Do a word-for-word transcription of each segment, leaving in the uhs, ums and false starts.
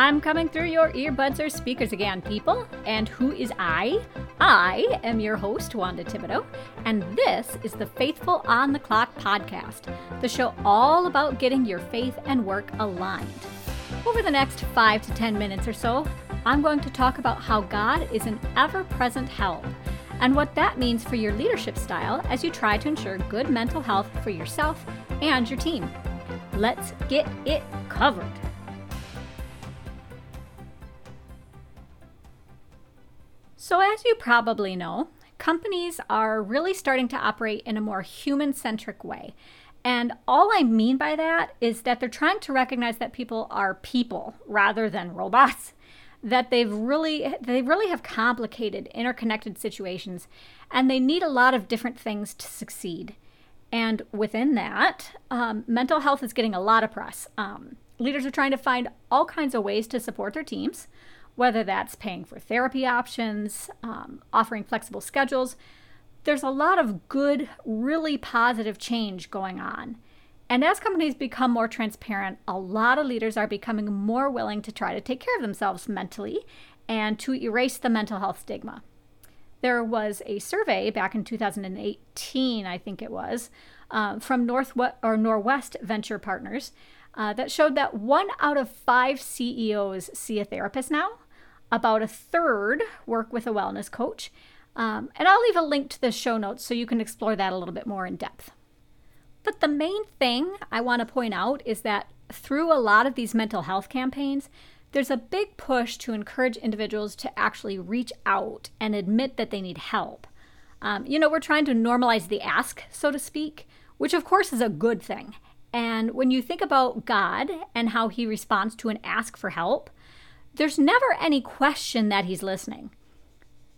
I'm coming through your earbuds or speakers again, people. And who is I? I am your host, Wanda Thibodeau, and this is the Faithful on the Clock podcast, the show all about getting your faith and work aligned. Over the next five to ten minutes or so, I'm going to talk about how God is an ever-present help and what that means for your leadership style as you try to ensure good mental health for yourself and your team. Let's get it covered. So as you probably know, companies are really starting to operate in a more human-centric way. And all I mean by that is that they're trying to recognize that people are people rather than robots, that they've really, they really have complicated, interconnected situations, and they need a lot of different things to succeed. And within that, um, mental health is getting a lot of press. Um, leaders are trying to find all kinds of ways to support their teams, whether that's paying for therapy options, um, offering flexible schedules. There's a lot of good, really positive change going on. And as companies become more transparent, a lot of leaders are becoming more willing to try to take care of themselves mentally and to erase the mental health stigma. There was a survey back in two thousand eighteen, I think it was, uh, from North or Norwest Venture Partners uh, that showed that one out of five C E Os see a therapist now. About a third work with a wellness coach. Um, and I'll leave a link to the show notes so you can explore that a little bit more in depth. But the main thing I want to point out is that through a lot of these mental health campaigns, there's a big push to encourage individuals to actually reach out and admit that they need help. Um, you know, we're trying to normalize the ask, so to speak, which of course is a good thing. And when you think about God and how he responds to an ask for help, there's never any question that he's listening.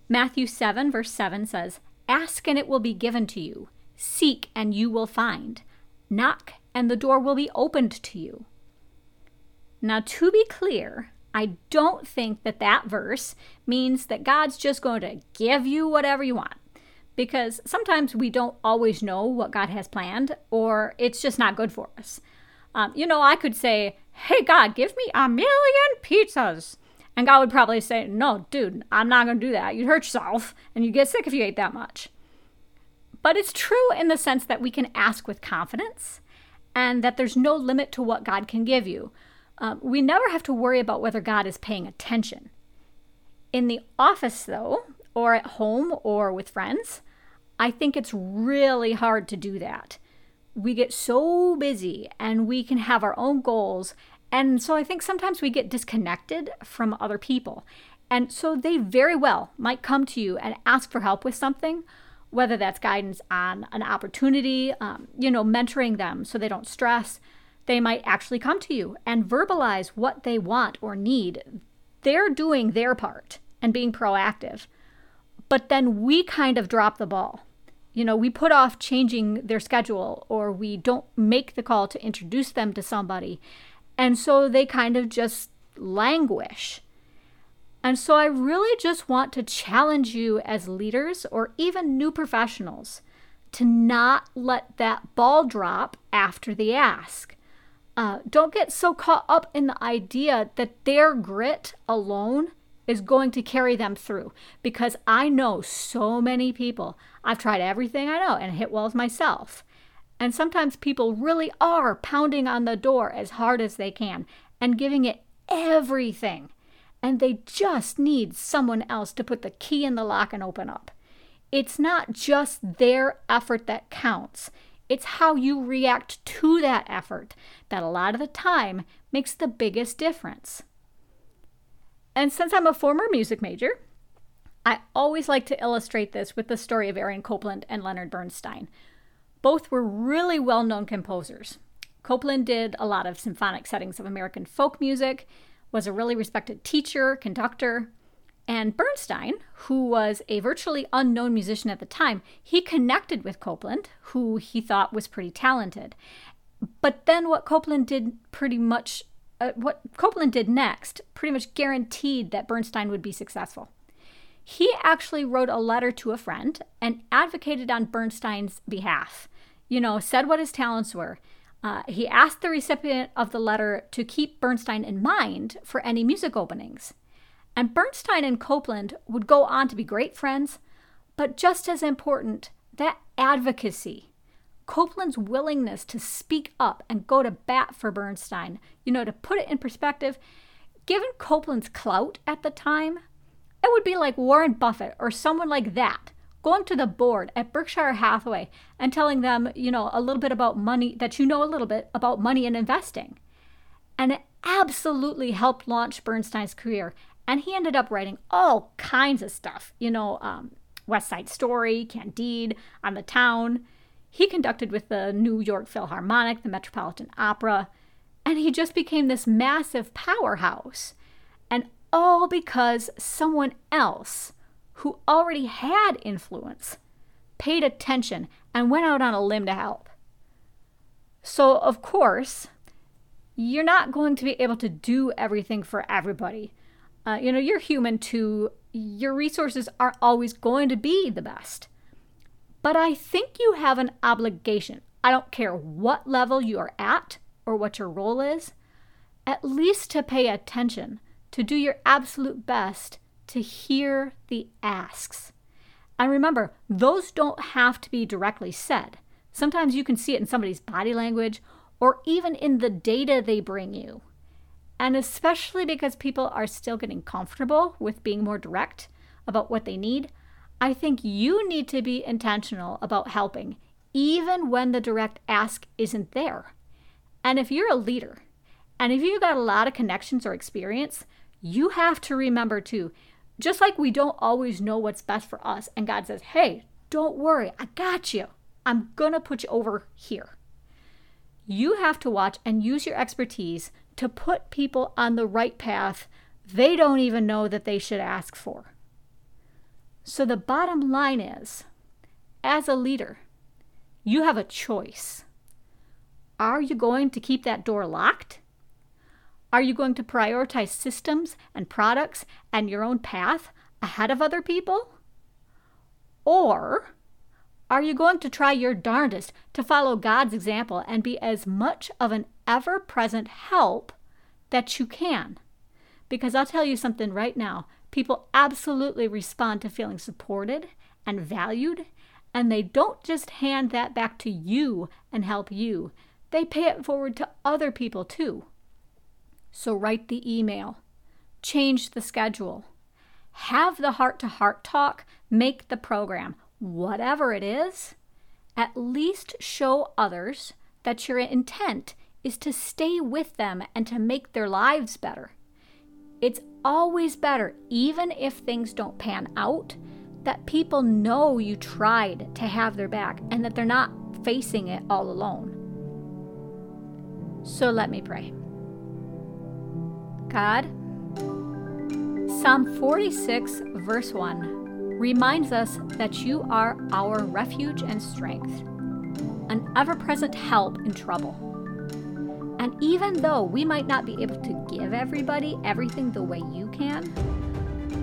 Matthew seven, verse seven says, "Ask and it will be given to you. Seek and you will find. Knock and the door will be opened to you." Now, to be clear, I don't think that that verse means that God's just going to give you whatever you want, because sometimes we don't always know what God has planned, or it's just not good for us. Um, you know, I could say, "Hey, God, give me a million pizzas." And God would probably say, "No, dude, I'm not going to do that. You'd hurt yourself and you'd get sick if you ate that much." But it's true in the sense that we can ask with confidence and that there's no limit to what God can give you. Um, we never have to worry about whether God is paying attention. In the office, though, or at home or with friends, I think it's really hard to do that. We get so busy and we can have our own goals. And so I think sometimes we get disconnected from other people. And so they very well might come to you and ask for help with something, whether that's guidance on an opportunity, um, you know, mentoring them so they don't stress. They might actually come to you and verbalize what they want or need. They're doing their part and being proactive. But then we kind of drop the ball. You know, we put off changing their schedule, or we don't make the call to introduce them to somebody. And so they kind of just languish. And so I really just want to challenge you as leaders or even new professionals to not let that ball drop after the ask. Uh, don't get so caught up in the idea that their grit alone is going to carry them through. Because I know so many people. I've tried everything I know and hit walls myself. And sometimes people really are pounding on the door as hard as they can and giving it everything. And they just need someone else to put the key in the lock and open up. It's not just their effort that counts. It's how you react to that effort that a lot of the time makes the biggest difference. And since I'm a former music major, I always like to illustrate this with the story of Aaron Copland and Leonard Bernstein. Both were really well-known composers. Copland did a lot of symphonic settings of American folk music, was a really respected teacher, conductor. And Bernstein, who was a virtually unknown musician at the time, he connected with Copland, who he thought was pretty talented. But then what Copland did pretty much, uh, what Copland did next pretty much guaranteed that Bernstein would be successful. He actually wrote a letter to a friend and advocated on Bernstein's behalf, you know, said what his talents were, Uh, he asked the recipient of the letter to keep Bernstein in mind for any music openings. And Bernstein and Copland would go on to be great friends, but just as important, that advocacy, Copland's willingness to speak up and go to bat for Bernstein, you know, to put it in perspective, given Copland's clout at the time, it would be like Warren Buffett or someone like that going to the board at Berkshire Hathaway and telling them, you know, a little bit about money, that you know a little bit about money and investing. And it absolutely helped launch Bernstein's career. And he ended up writing all kinds of stuff, you know, um, West Side Story, Candide, On the Town. He conducted with the New York Philharmonic, the Metropolitan Opera, and he just became this massive powerhouse. And all because someone else who already had influence paid attention and went out on a limb to help. So, of course, you're not going to be able to do everything for everybody. Uh, you know, you're human too. Your resources aren't always going to be the best. But I think you have an obligation. I don't care what level you are at or what your role is, at least to pay attention, to do your absolute best, to hear the asks. And remember, those don't have to be directly said. Sometimes you can see it in somebody's body language or even in the data they bring you. And especially because people are still getting comfortable with being more direct about what they need, I think you need to be intentional about helping, even when the direct ask isn't there. And if you're a leader, and if you've got a lot of connections or experience, you have to remember too, just like we don't always know what's best for us, and God says, hey, don't worry, I got you. I'm gonna put you over here. You have to watch and use your expertise to put people on the right path they don't even know that they should ask for. So the bottom line is, as a leader, you have a choice. Are you going to keep that door locked? Are you going to prioritize systems and products and your own path ahead of other people? Or are you going to try your darndest to follow God's example and be as much of an ever-present help that you can? Because I'll tell you something right now, people absolutely respond to feeling supported and valued, and they don't just hand that back to you and help you. They pay it forward to other people too. So write the email, change the schedule, have the heart-to-heart talk, make the program, whatever it is, at least show others that your intent is to stay with them and to make their lives better. It's always better, even if things don't pan out, that people know you tried to have their back and that they're not facing it all alone. So let me pray. God, Psalm forty-six, verse one, reminds us that you are our refuge and strength, an ever-present help in trouble. And even though we might not be able to give everybody everything the way you can,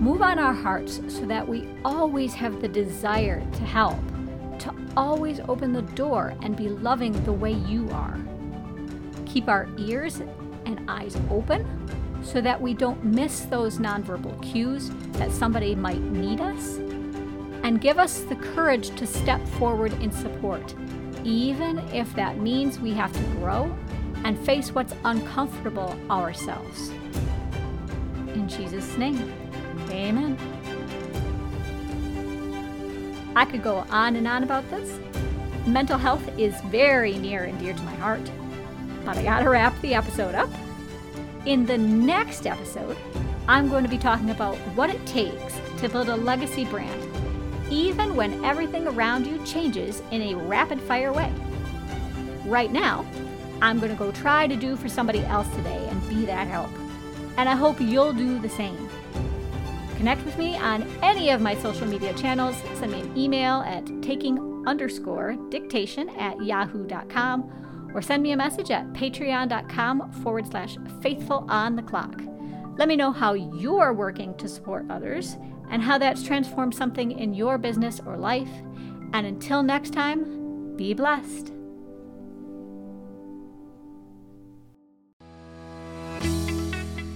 move on our hearts so that we always have the desire to help, to always open the door and be loving the way you are. Keep our ears and eyes open so that we don't miss those nonverbal cues that somebody might need us, and give us the courage to step forward in support, even if that means we have to grow and face what's uncomfortable ourselves. In Jesus' name, amen. I could go on and on about this. Mental health is very near and dear to my heart, but I gotta wrap the episode up. In the next episode, I'm going to be talking about what it takes to build a legacy brand, even when everything around you changes in a rapid-fire way. Right now, I'm going to go try to do for somebody else today and be that help. And I hope you'll do the same. Connect with me on any of my social media channels. Send me an email at taking underscore dictation at yahoo dot com, or send me a message at patreon.com forward slash faithful on the clock. Let me know how you are working to support others and how that's transformed something in your business or life. And until next time, be blessed.